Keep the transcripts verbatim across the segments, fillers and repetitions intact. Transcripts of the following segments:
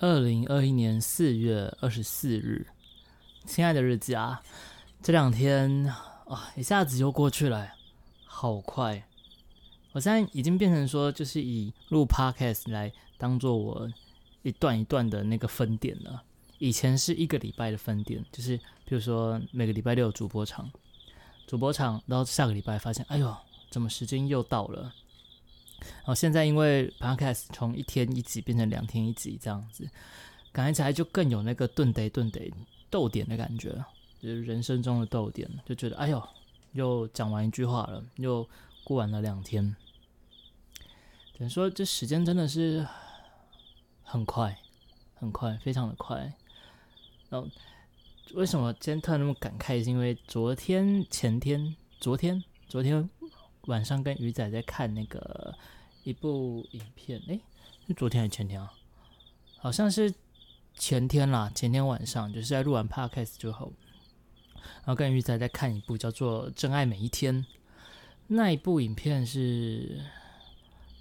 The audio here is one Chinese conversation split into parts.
二零二一年四月二十四日，亲爱的日记啊，这两天啊，一下子又过去了，好快！我现在已经变成说，就是以录 podcast 来当做我一段一段的那个分点了。以前是一个礼拜的分点，就是比如说每个礼拜六有主播场，主播场到下个礼拜发现，哎呦，怎么时间又到了？然后现在因为 podcast 从一天一集变成两天一集这样子，感觉起来就更有那个顿得顿得逗点的感觉，就是人生中的逗点，就觉得哎呦，又讲完一句话了，又过完了两天，等于说这时间真的是很快，很快，非常的快。然后为什么今天突然那么感慨？是因为昨天、前天、昨天、昨天。晚上跟鱼仔在看那个一部影片，哎、欸，是昨天还是前天啊？好像是前天啦，前天晚上就是在录完 podcast 之后，然后跟鱼仔在看一部叫做《真爱每一天》，那一部影片是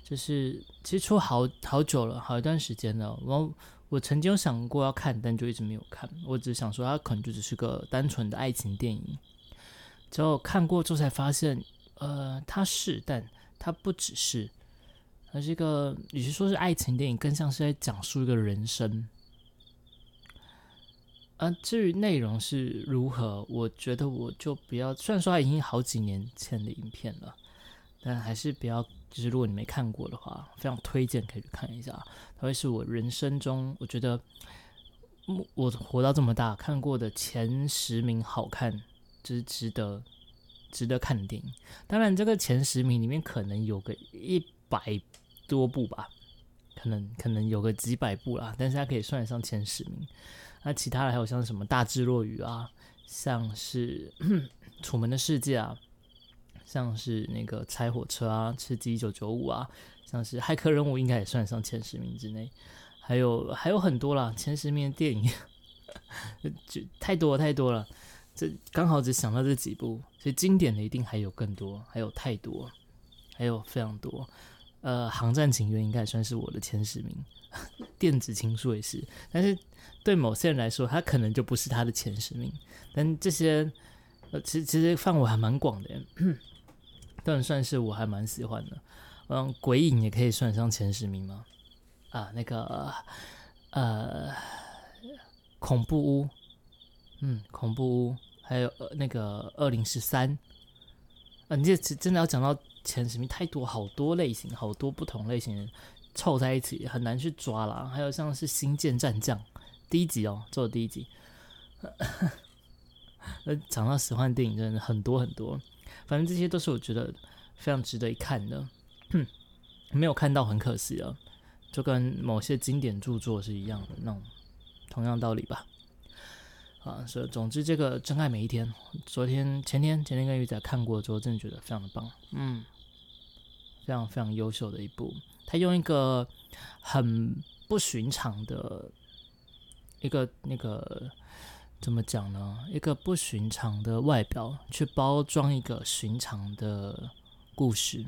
就是其实出好好久了，好一段时间了。我我曾经有想过要看，但就一直没有看。我只想说它可能就只是个单纯的爱情电影，结果看过之后才发现。呃，它是，但它不只是，它是一个，与其说是爱情电影，更像是在讲述一个人生。啊，至于内容是如何，我觉得我就不要，虽然说它已经好几年前的影片了，但还是不要，就是如果你没看过的话，非常推荐可以去看一下，它会是我人生中，我觉得我活到这么大看过的前十名好看，就是值得。值得看的电影，当然这个前十名里面可能有个一百多部吧，可能可能有个几百部啦，但是它可以算得上前十名。那其他的还有像什么《大智若愚》啊，像是《楚门的世界》啊，像是那个《拆火车》啊，《吃鸡一九九五》啊，像是《骇客任务》应该也算得上前十名之内，还有还有很多啦，前十名的电影就太多了太多了。这刚好只想到这几部，所以经典的一定还有更多，还有太多，还有非常多。呃，《航站情缘》应该算是我的前十名，《电子情书》也是，但是对某些人来说，它可能就不是他的前十名。但这些，呃，其实其实范围还蛮广的，当然算是我还蛮喜欢的。嗯，《鬼影》也可以算上前十名吗？啊，那个呃，恐怖屋，嗯，恐怖屋。还有那个二零一三，啊，你这真的要讲到前十名太多，好多类型，好多不同类型人凑在一起，很难去抓啦。还有像是《星舰战将》第一集哦，做的第一集，呃，讲到喜欢电影真的很多很多，反正这些都是我觉得非常值得一看的，没有看到很可惜了，就跟某些经典著作是一样的那种，同样道理吧。啊，所以总之，这个《真爱每一天》，昨天、前天、前天跟鱼仔看过之后，真的觉得非常的棒，嗯，非常非常优秀的一部。他用一个很不寻常的一个那个怎么讲呢？一个不寻常的外表去包装一个寻常的故事，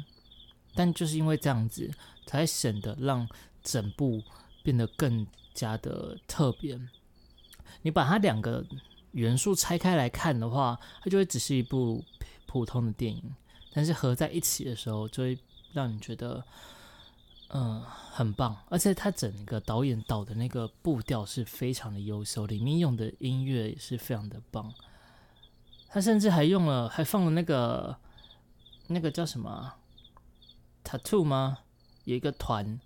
但就是因为这样子，才显得让整部变得更加的特别。你把它两个元素拆开来看的话，它就会只是一部普通的电影，但是合在一起的时候，就会让你觉得，嗯、呃，很棒。而且它整个导演导的那个步调是非常的优秀，里面用的音乐也是非常的棒。他甚至还用了，还放了那个那个叫什么 Tattoo 吗？有一个团，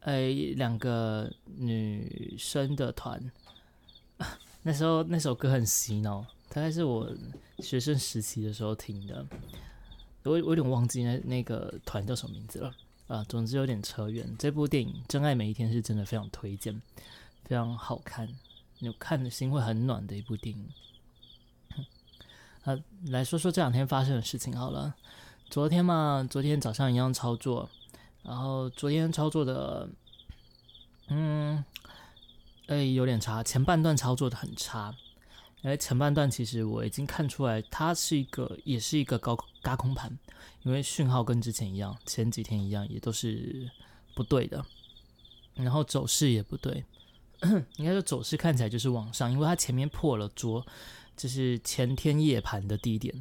呃，两个女生的团。那时候那首歌很洗脑，大概是我学生时期的时候听的，我我有点忘记那那个团叫什么名字了啊。总之有点扯远。这部电影《真爱每一天》是真的非常推荐，非常好看，你看的心会很暖的一部电影。啊，来说说这两天发生的事情好了。昨天嘛，昨天早上一样操作，然后昨天操作的，嗯。哎，有点差，前半段操作的很差，因为前半段其实我已经看出来，它是一个，也是一个高轧空盘，因为讯号跟之前一样，前几天一样，也都是不对的，然后走势也不对，应该说走势看起来就是往上，因为它前面破了昨就是前天夜盘的低点，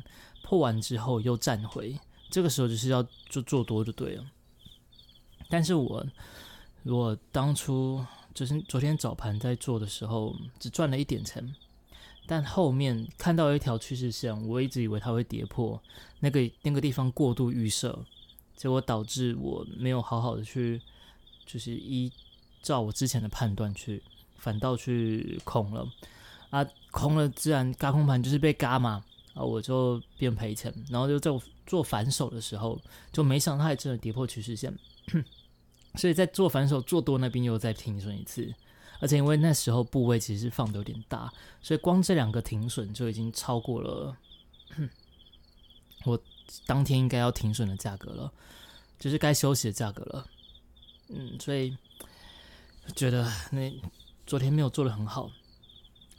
破完之后又站回，这个时候就是要就做多就对了。但是我我当初就是昨天早盘在做的时候只赚了一点钱，但后面看到一条趋势线，我一直以为它会跌破那个那个地方，过度预设，结果导致我没有好好的去就是依照我之前的判断去，反倒去空了啊，空了自然軋空盘就是被軋嘛啊，我就变赔钱，然后就在我做反手的时候，就没想到它还真的跌破趋势线。所以在做反手做多那边又再停损一次，而且因为那时候部位其实放得有点大，所以光这两个停损就已经超过了我当天应该要停损的价格了，就是该休息的价格了。嗯，所以觉得那昨天没有做得很好，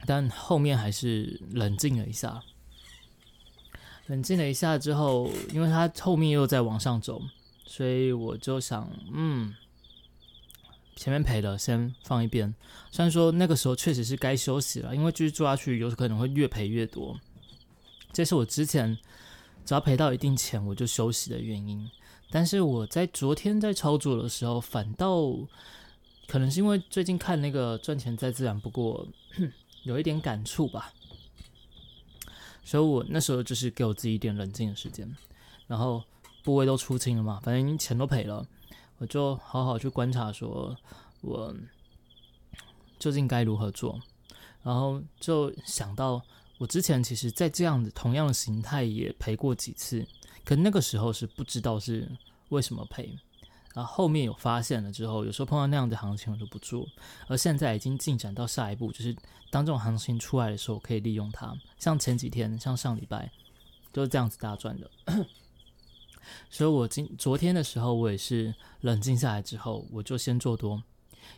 但后面还是冷静了一下。冷静了一下之后，因为它后面又在往上走，所以我就想，嗯，前面赔了，先放一边。虽然说那个时候确实是该休息了，因为继续做下去有可能会越赔越多。这是我之前只要赔到一定钱我就休息的原因。但是我在昨天在操作的时候，反倒可能是因为最近看那个赚钱再自然不过有一点感触吧，所以我那时候就是给我自己一点冷静的时间，然后部位都出清了嘛，反正钱都赔了，我就好好去观察说我究竟该如何做。然后就想到我之前其实在这样的同样的形态也赔过几次，可那个时候是不知道是为什么赔，然后后面有发现了之后，有时候碰到那样的行情我就不做，而现在已经进展到下一步，就是当这种行情出来的时候可以利用它，像前几天像上礼拜就是这样子大赚的。所以我昨天的时候我也是冷静下来之后我就先做多，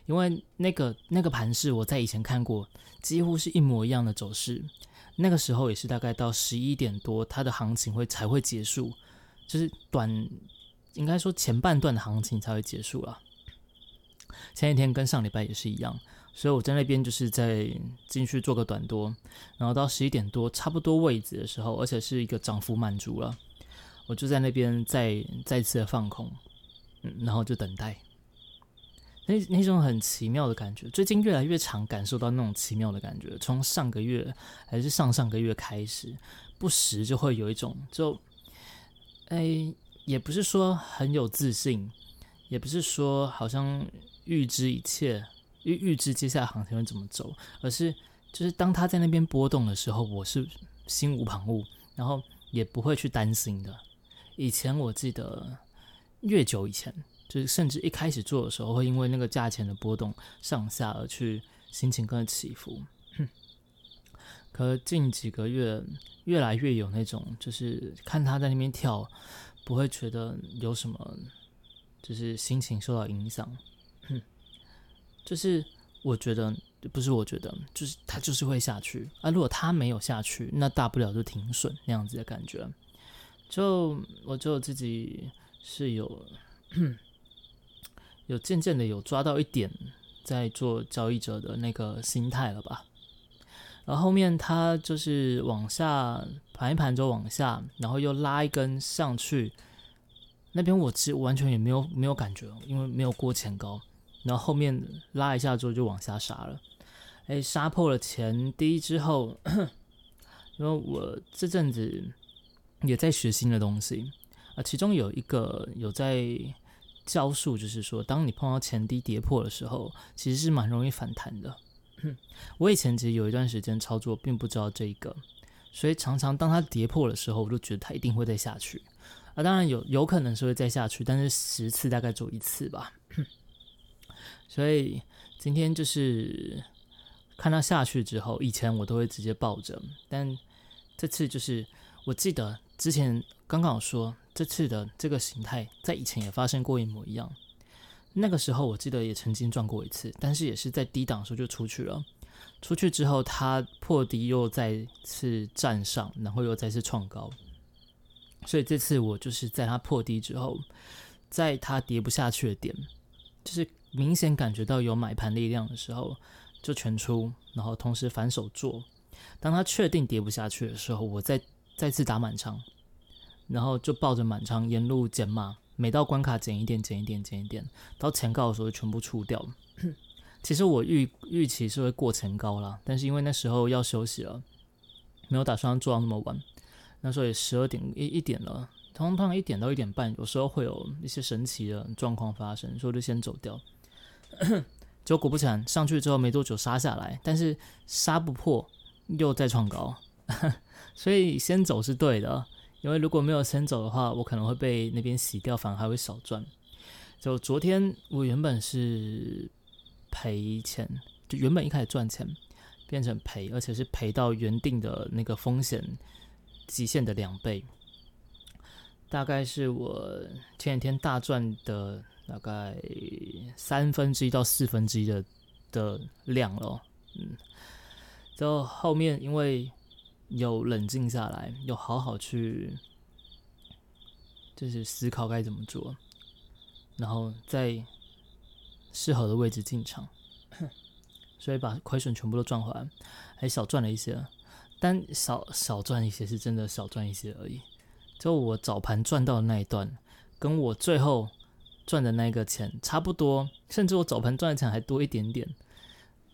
因为那个那个盘势我在以前看过，几乎是一模一样的走势，那个时候也是大概到十一点多它的行情会才会结束，就是短应该说前半段的行情才会结束啦。前一天跟上礼拜也是一样，所以我在那边就是在进去做个短多，然后到十一点多差不多位置的时候，而且是一个涨幅满足了，我就在那边再再次的放空，嗯，然后就等待。那那种很奇妙的感觉，最近越来越常感受到那种奇妙的感觉。从上个月还是上上个月开始，不时就会有一种就，哎，也不是说很有自信，也不是说好像预知一切，预预知接下来行情会怎么走，而是就是当他在那边波动的时候，我是心无旁骛，然后也不会去担心的。以前我记得越久以前，就是甚至一开始做的时候，会因为那个价钱的波动上下而去心情跟着起伏。可近几个月越来越有那种，就是看他在那边跳，不会觉得有什么，就是心情受到影响。就是我觉得不是，我觉得就是他就是会下去啊。如果他没有下去，那大不了就停损那样子的感觉。就我就自己是有有渐渐的有抓到一点在做交易者的那个心态了吧。然后后面他就是往下盘一盘就往下，然后又拉一根上去，那边我其实完全也没有没有感觉，因为没有过前高。然后后面拉一下之后就往下杀了，哎，杀破了前低之后，因为我这阵子也在学新的东西啊，其中有一个有在教授，就是说，当你碰到前低跌破的时候，其实是蛮容易反弹的。我以前其实有一段时间操作并不知道这一个，所以常常当它跌破的时候，我就觉得它一定会再下去啊，当然有有可能是会再下去，但是十次大概只有一次吧。所以今天就是看他下去之后，以前我都会直接抱着，但这次就是我记得之前刚刚有说，这次的这个形态在以前也发生过一模一样。那个时候我记得也曾经赚过一次，但是也是在低档的时候就出去了，出去之后他破低又再次站上，然后又再次创高。所以这次我就是在他破低之后，在他跌不下去的点，就是明显感觉到有买盘力量的时候，就全出，然后同时反手做。当他确定跌不下去的时候，我再再次打满仓，然后就抱着满仓沿路减码，每到关卡减一点，减一点，减一点，到前高的时候就全部出掉了。其实我预预期是会过前高啦，但是因为那时候要休息了，没有打算做到那么晚。那时候也十二点一一点了，通常一点到一点半，有时候会有一些神奇的状况发生，所以我就先走掉。结果果不其然，上去之后没多久杀下来，但是杀不破，又再创高，所以先走是对的，因为如果没有先走的话，我可能会被那边洗掉，反而还会少赚。就昨天我原本是赔钱，就原本一开始赚钱，变成赔，而且是赔到原定的那个风险极限的两倍，大概是我前几天大赚的大概三分之一到四分之一的的量了、哦，嗯，之后后面因为有冷静下来，有好好去就是思考该怎么做，然后在适合的位置进场，所以把亏损全部都赚回来，还小赚了一些，但少少赚一些是真的少赚一些而已。就我早盘赚到的那一段，跟我最后赚的那个钱差不多，甚至我早盘赚的钱还多一点点，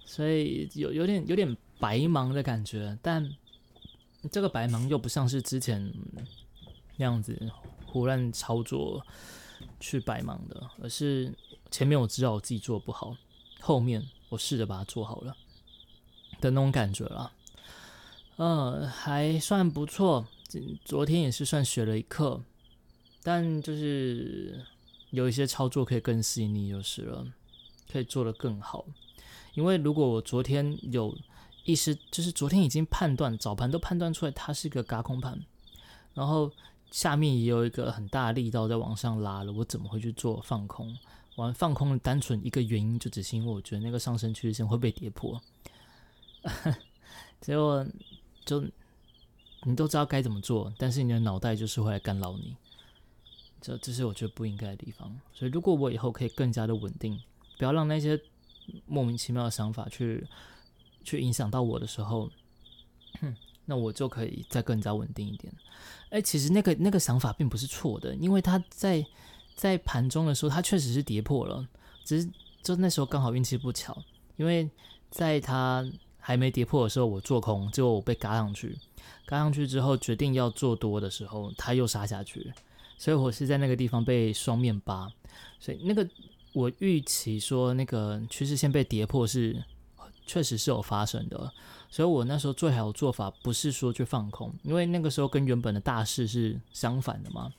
所以 有, 有, 点有点白忙的感觉，但这个白忙又不像是之前那样子胡乱操作去白忙的，而是前面我知道我自己做不好，后面我试着把它做好了的那种感觉啦。呃，还算不错，昨天也是算学了一课，但就是有一些操作可以更细腻就是了，可以做得更好。因为如果我昨天有意识，就是昨天已经判断，早盘都判断出来它是一个軋空盘，然后下面也有一个很大的力道在往上拉了，我怎么会去做放空？玩放空的单纯一个原因就只是因为我觉得那个上升趋势线会被跌破，结果就你都知道该怎么做，但是你的脑袋就是会来干扰你。这这是我觉得不应该的地方，所以如果我以后可以更加的稳定，不要让那些莫名其妙的想法去去影响到我的时候，那我就可以再更加稳定一点。哎，其实那个那个想法并不是错的，因为它在在盘中的时候，它确实是跌破了，只是就那时候刚好运气不巧，因为在它还没跌破的时候我做空，结果我被嘎上去，嘎上去之后决定要做多的时候，它又杀下去。所以我是在那个地方被双面扒，所以那个我预期说那个趋势线被跌破是确实是有发生的，所以我那时候最好的做法不是说去放空，因为那个时候跟原本的大势是相反的嘛，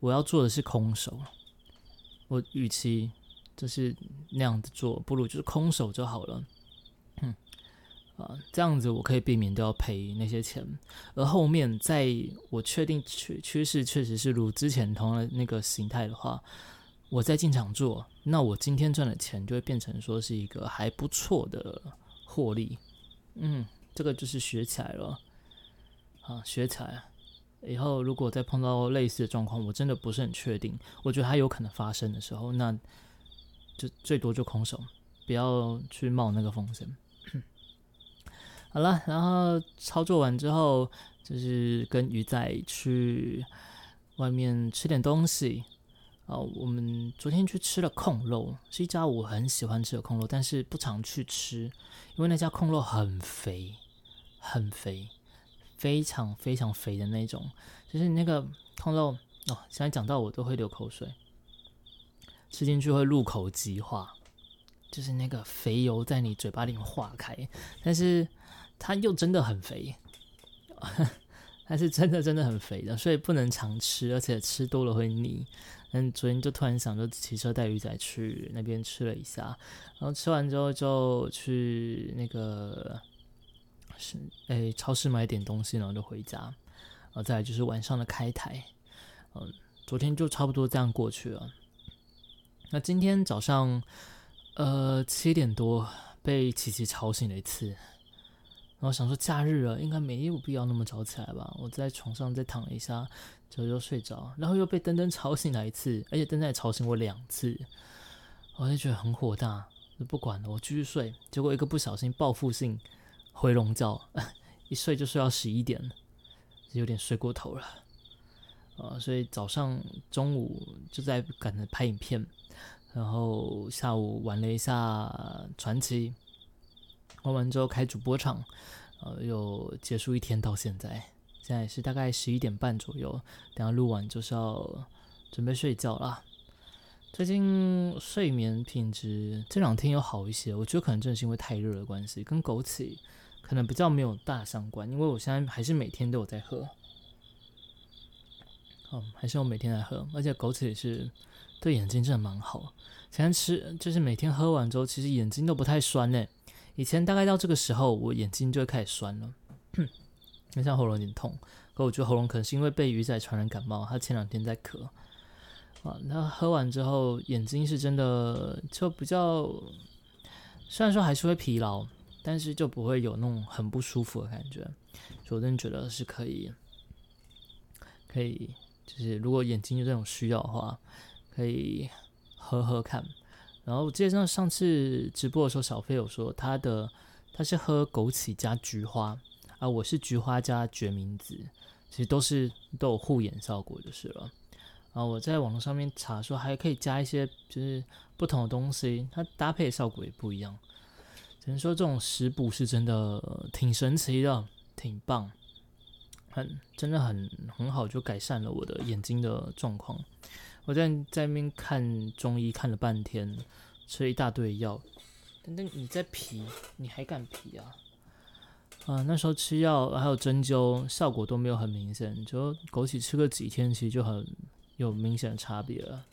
我要做的是空手，我预期就是那样子做，不如就是空手就好了，嗯啊，这样子我可以避免都要赔那些钱，而后面在我确定趋势确实是如之前同样的那个形态的话，我再进场做，那我今天赚的钱就会变成说是一个还不错的获利。嗯，这个就是学起来了啊，学起来以后如果再碰到类似的状况，我真的不是很确定，我觉得它有可能发生的时候，那就最多就空手，不要去冒那个风险。好了，然后操作完之后，就是跟鱼仔去外面吃点东西。啊，我们昨天去吃了控肉，是一家我很喜欢吃的控肉，但是不常去吃，因为那家控肉很肥，很肥，非常非常肥的那种。就是那个控肉，哦，现在讲到我都会流口水，吃进去会入口即化。就是那个肥油在你嘴巴里面化开，但是它又真的很肥，它是真的真的很肥的，所以不能常吃，而且吃多了会腻。但昨天就突然想，就骑车带鱼仔去那边吃了一下，然后吃完之后就去那个是诶、欸、超市买点东西，然后就回家。然后再来就是晚上的开台，嗯，昨天就差不多这样过去了。那今天早上。呃，七点多被琪琪吵醒了一次，然后想说假日了，应该没有必要那么早起来吧。我在床上再躺了一下，就又睡着，然后又被登登吵醒了一次，而且登登也吵醒我两次，我就觉得很火大。不管了，我继续睡。结果一个不小心报复性回笼觉，一睡就睡到十一点，有点睡过头了。呃，所以早上、中午就在赶着拍影片，然后下午玩了一下传奇，玩完之后开主播场，呃，又结束一天到现在。现在是大概十一点半左右，等一下录完就是要准备睡觉啦。最近睡眠品质这两天有好一些，我觉得可能正是因为太热的关系，跟枸杞可能比较没有大相关，因为我现在还是每天都有在喝。嗯，还是我每天来喝，而且枸杞也是对眼睛真的蛮好。现在吃就是每天喝完之后，其实眼睛都不太酸嘞、欸。以前大概到这个时候，我眼睛就会开始酸了，很像喉咙有点痛。可我觉得喉咙可能是因为被鱼仔传染感冒，他前两天在咳。啊，那喝完之后眼睛是真的就比较，虽然说还是会疲劳，但是就不会有那种很不舒服的感觉。所以我真的觉得是可以，可以。就是如果眼睛有这种需要的话，可以喝喝看。然后我记得上次直播的时候，小飞有说他的他是喝枸杞加菊花啊，我是菊花加决明子，其实都是都有护眼效果就是了。然后我在网络上面查说还可以加一些就是不同的东西，它搭配的效果也不一样。只能说这种食补是真的挺神奇的，挺棒。很真的很很好，就改善了我的眼睛的状况。我在在那边看中医看了半天，吃了一大堆药。但但你在皮，你还敢皮啊？啊、呃，那时候吃药还有针灸，效果都没有很明显。就枸杞吃个几天，其实就很有明显的差别了。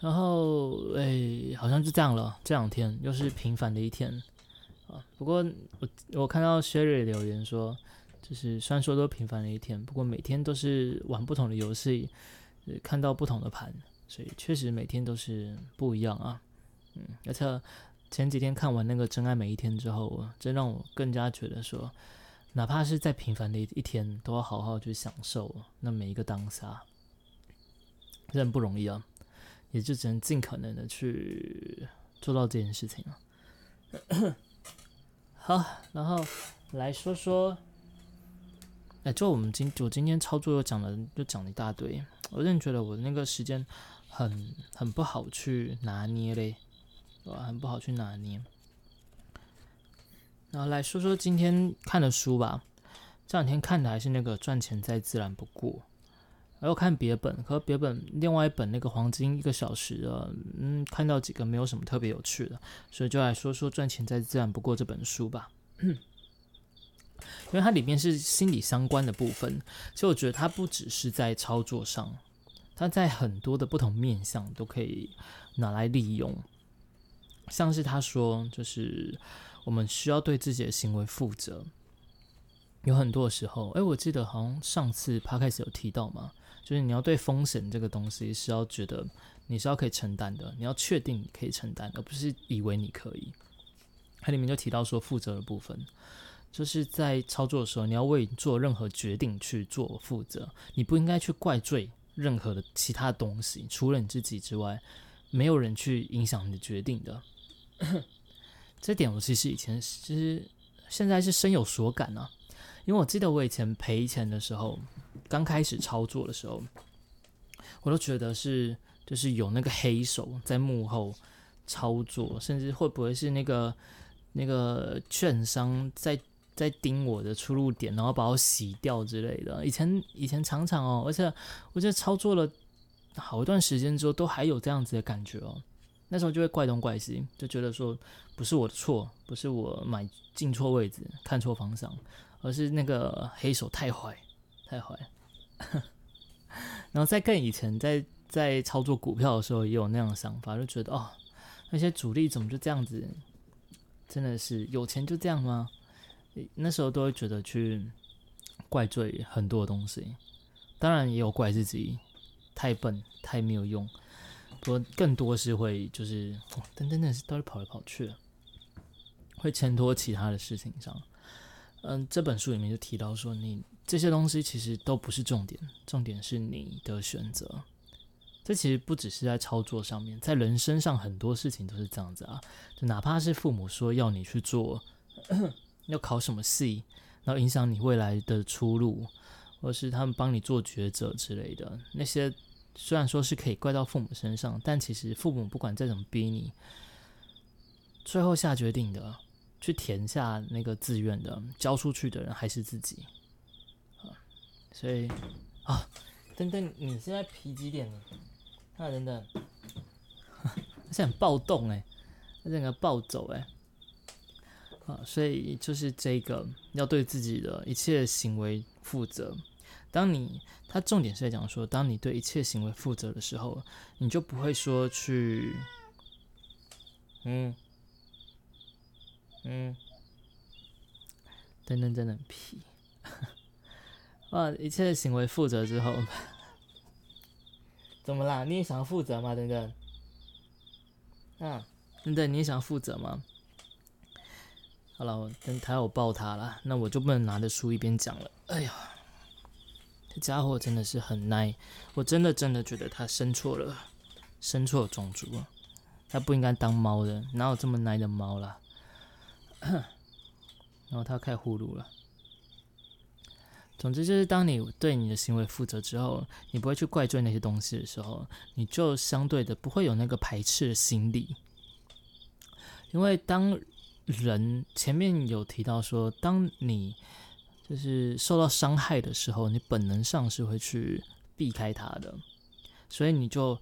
然后哎、欸，好像就这样了。这两天又是平凡的一天。不过 我, 我看到 Sherry 留言说，就是虽然说都平凡的一天，不过每天都是玩不同的游戏，就是、看到不同的盘，所以确实每天都是不一样啊。嗯，而且前几天看完那个《真爱每一天》之后，真让我更加觉得说，哪怕是再平凡的一天，都要好好去享受那每一个当下，真的不容易啊，也就只能尽可能的去做到这件事情了、啊。好，然后来说说，哎，就我们今我今天操作又讲了，就讲了一大堆，我真的觉得我那个时间很很不好去拿捏嘞，哇，很不好去拿捏。然后来说说今天看的书吧，这两天看的还是那个《赚钱再自然不过》，还有看别本，可别本另外一本那个《黄金一个小时》的，嗯，看到几个没有什么特别有趣的，所以就来说说《赚钱再自然不过》这本书吧。因为它里面是心理相关的部分，所以我觉得它不只是在操作上，它在很多的不同面向都可以拿来利用。像是他说，就是我们需要对自己的行为负责。有很多的时候，哎，我记得好像上次 Podcast 有提到嘛，就是你要对风险这个东西是要觉得你是要可以承担的，你要确定你可以承担，而不是以为你可以。它里面就提到说负责的部分，就是在操作的时候，你要为你做任何决定去做负责，你不应该去怪罪任何的其他东西，除了你自己之外，没有人去影响你的决定的。这点我其实以前其实现在是深有所感啊。因为我记得我以前赔钱的时候，刚开始操作的时候，我都觉得是就是有那个黑手在幕后操作，甚至会不会是那个那个券商在在盯我的出入点，然后把我洗掉之类的。以前以前常常哦，而且我觉得操作了好一段时间之后，都还有这样子的感觉哦。那时候就会怪东怪西，就觉得说不是我的错，不是我买进错位置，看错方向。而是那个黑手太坏，太坏。然后在更以前在，在在操作股票的时候，也有那样的想法，就觉得哦，那些主力怎么就这样子？真的是有钱就这样吗？那时候都会觉得去怪罪很多东西，当然也有怪自己太笨、太没有用。不过更多是会就是，哦、但真的是到底跑来跑去，会牵拖其他的事情上。嗯，这本书里面就提到说，你这些东西其实都不是重点，重点是你的选择。这其实不只是在操作上面，在人身上很多事情都是这样子啊。就哪怕是父母说要你去做咳咳要考什么系，然后影响你未来的出路，或是他们帮你做抉择之类的，那些虽然说是可以怪到父母身上，但其实父母不管再怎么逼你，最后下决定的，去填下那个志愿的，交出去的人还是自己。所以啊，等等，你现在皮几点了？啊，等等，而且很暴动哎、欸，他整个暴走哎、欸。啊，所以就是这个要对自己的一切行为负责。当你，他重点是在讲说，当你对一切行为负责的时候，你就不会说去，嗯，嗯，等等等等屁，哇，一切行为负责之后，怎么啦？你也想要负责吗？等等，啊，等等，你也想要负责吗？好了，等他我抱他了，那我就不能拿着书一边讲了。哎呀，这家伙真的是很耐，我真的真的觉得他生错了，生错种族了，他不应该当猫的，哪有这么耐的猫啦？然后他开始呼噜了。总之就是，当你对你的行为负责之后，你不会去怪罪那些东西的时候，你就相对的不会有那个排斥的心理，因为当人前面有提到说，当你就是受到伤害的时候，你本能上是会去避开它的，所以你就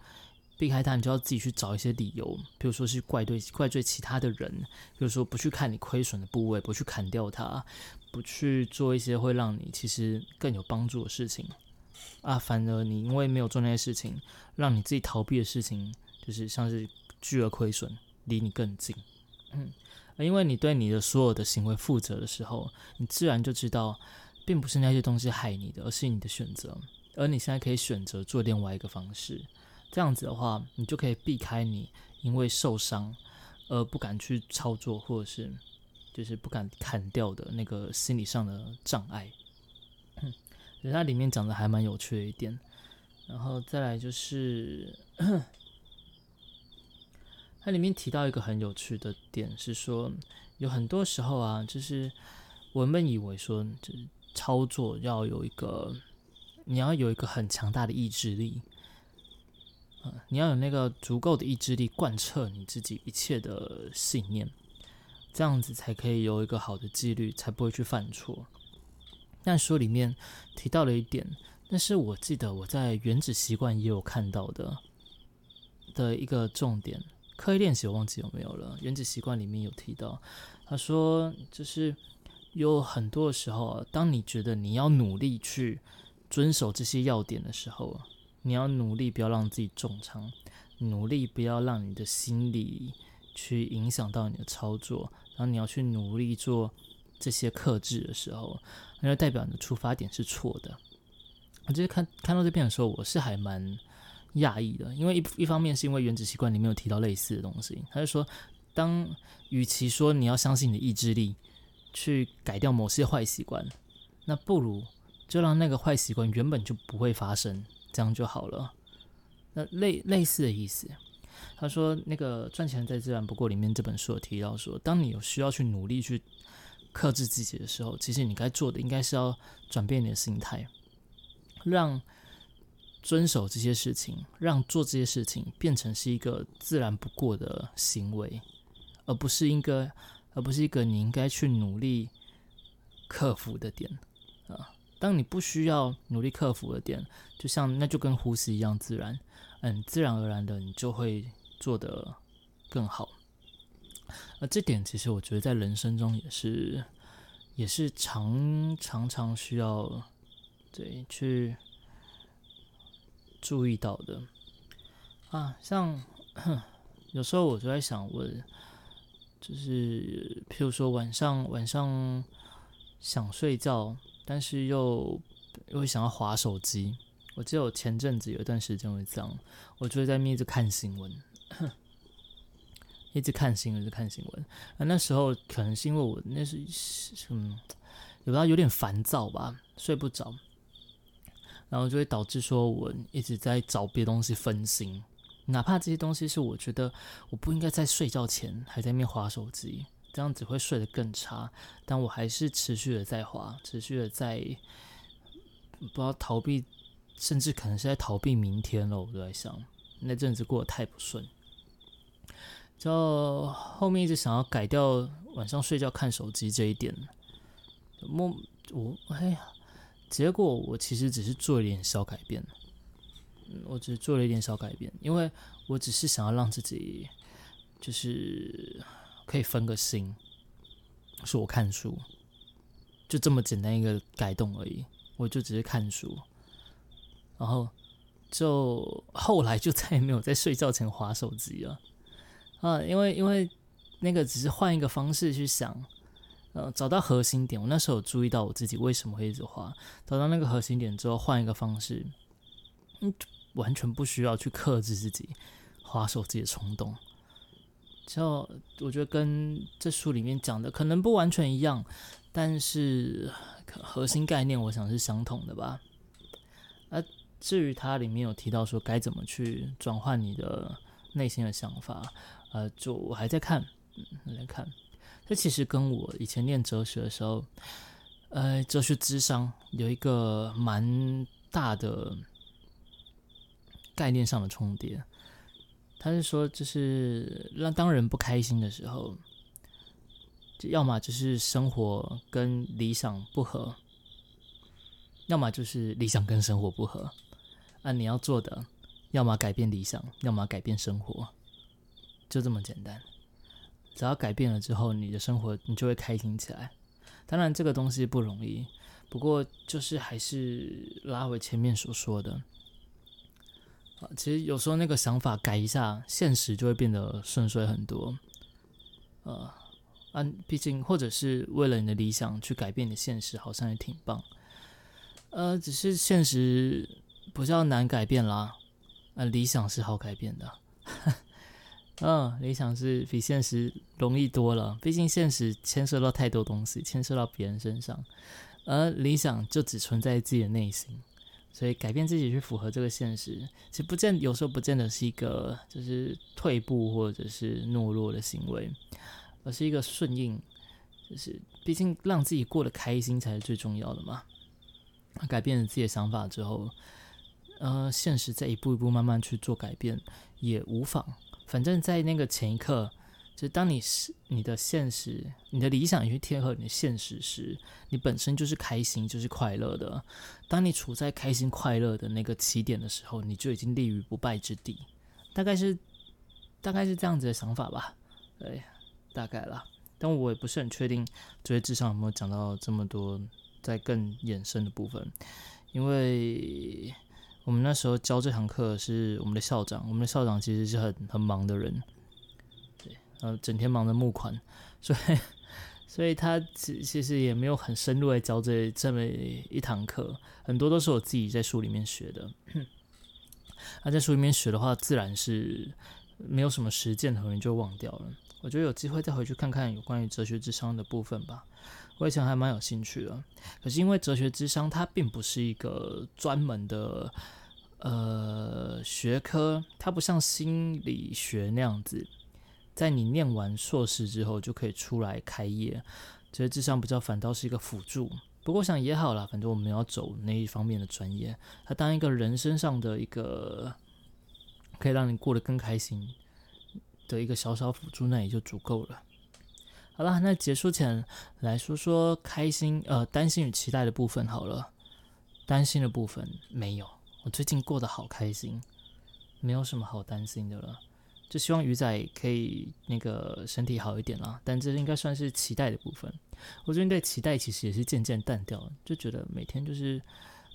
避开它，你就要自己去找一些理由，比如说是怪罪怪罪其他的人，比如说不去看你亏损的部位，不去砍掉它，不去做一些会让你其实更有帮助的事情啊，反而你因为没有做那些事情，让你自己逃避的事情，就是像是巨额亏损离你更近，嗯。因为你对你的所有的行为负责的时候，你自然就知道，并不是那些东西害你的，而是你的选择。而你现在可以选择做另外一个方式，这样子的话，你就可以避开你因为受伤而不敢去操作，或者是就是不敢砍掉的那个心理上的障碍。所以它里面讲的还蛮有趣的一点，然后再来就是。它里面提到一个很有趣的点是说，有很多时候啊，就是我们以为说，就是操作要有一个，你要有一个很强大的意志力，呃、你要有那个足够的意志力贯彻你自己一切的信念，这样子才可以有一个好的纪律，才不会去犯错。但书里面提到了一点，但是我记得我在《原子习惯》也有看到的的一个重点。刻意练习我忘记有没有了，《原子习惯》里面有提到，他说就是有很多的时候、啊、当你觉得你要努力去遵守这些要点的时候、啊、你要努力不要让自己中枪，努力不要让你的心理去影响到你的操作，然后你要去努力做这些克制的时候，那就代表你的出发点是错的。我就是 看, 看到这边的时候，我是还蛮讶异的，因为 一, 一方面是因为原子习惯里面有提到类似的东西，他就说，当与其说你要相信你的意志力去改掉某些坏习惯，那不如就让那个坏习惯原本就不会发生，这样就好了。那 类, 类似的意思，他说那个赚钱再自然不过里面这本书有提到说，当你有需要去努力去克制自己的时候，其实你该做的应该是要转变你的心态，让遵守这些事情，让做这些事情变成是一个自然不过的行为，而不是一个，而不是一个你应该去努力克服的点啊。当你不需要努力克服的点，就像那就跟呼吸一样自然，嗯，自然而然的你就会做得更好。而这点其实我觉得在人生中也是，也是常常常需要对去。注意到的啊，像有时候我就在想，我就是譬如说晚上晚上想睡觉，但是又又想要滑手机。我记得我前阵子有一段时间会这样，我就在那边一直看新闻，一直看新闻，一直看新闻。啊，那时候可能是因为我那是嗯，有时候有点烦躁吧，睡不着。然后就会导致说我一直在找别的东西分心，哪怕这些东西是我觉得我不应该在睡觉前还在那边滑手机，这样子会睡得更差，但我还是持续的在滑，持续的在不知道逃避，甚至可能是在逃避明天了。我都在想那阵子过得太不顺，就后面一直想要改掉晚上睡觉看手机这一点，我哎呀，结果我其实只是做一点小改变，我只是做了一点小改变，因为我只是想要让自己就是可以分个心，是我看书，就这么简单一个改动而已，我就只是看书，然后就后来就再也没有在睡觉前滑手机了。啊，因为因为那个只是换一个方式去想，呃，找到核心点。我那时候有注意到我自己为什么会一直滑，找到那个核心点之后，换一个方式，嗯，完全不需要去克制自己滑手机的冲动。就我觉得跟这书里面讲的可能不完全一样，但是核心概念我想是相同的吧。啊，至于它里面有提到说该怎么去转换你的内心的想法。呃，就我还在看，嗯，还在看。这其实跟我以前念哲学的时候，呃，哲学諮商有一个蛮大的概念上的重叠。他是说，就是让当人不开心的时候，就要么就是生活跟理想不合，要么就是理想跟生活不合。啊，你要做的，要么改变理想，要么改变生活。就这么简单，只要改变了之后，你的生活你就会开心起来。当然这个东西不容易，不过就是还是拉回前面所说的，其实有时候那个想法改一下，现实就会变得顺遂很多。呃，啊，毕竟或者是为了你的理想去改变你的现实，好像也挺棒。呃，只是现实比较难改变啦，呃，理想是好改变的。嗯，理想是比现实容易多了，毕竟现实牵涉到太多东西，牵涉到别人身上，而理想就只存在自己的内心，所以改变自己去符合这个现实，其实不见有时候不见得是一个就是退步或者是懦弱的行为，而是一个顺应，就是毕竟让自己过得开心才是最重要的嘛。改变了自己的想法之后，呃，现实再一步一步慢慢去做改变也无妨。反正在那个前一刻，就是当你你的现实、你的理想也去贴合你的现实时，你本身就是开心、就是快乐的。当你处在开心快乐的那个起点的时候，你就已经立于不败之地。大概是大概是这样子的想法吧，对，大概啦。但我也不是很确定哲学智商有没有讲到这么多在更衍生的部分，因为我们那时候教这堂课是我们的校长，我们的校长其实是很很忙的人，对，呃，整天忙着募款，所以所以他其实也没有很深入的教这这么一堂课，很多都是我自己在书里面学的。那、啊、在书里面学的话，自然是没有什么实践，很容易就忘掉了。我觉得有机会再回去看看有关于哲学諮商的部分吧。我以前还蛮有兴趣的，可是因为哲学諮商它并不是一个专门的呃学科，它不像心理学那样子，在你念完硕士之后就可以出来开业。哲学諮商比较反倒是一个辅助，不过我想也好啦，反正我们要走那一方面的专业，它当一个人身上的一个可以让你过得更开心的一个小小辅助，那也就足够了。好了，那结束前来说说开心呃担心与期待的部分好了。担心的部分没有，我最近过得好开心，没有什么好担心的了。就希望鱼仔可以那个身体好一点啦，但这应该算是期待的部分。我最近对期待其实也是渐渐淡掉了，就觉得每天就是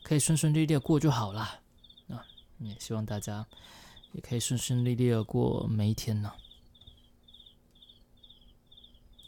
可以顺顺利利的过就好啦。啊，也希望大家也可以顺顺利利的过每一天呢、啊。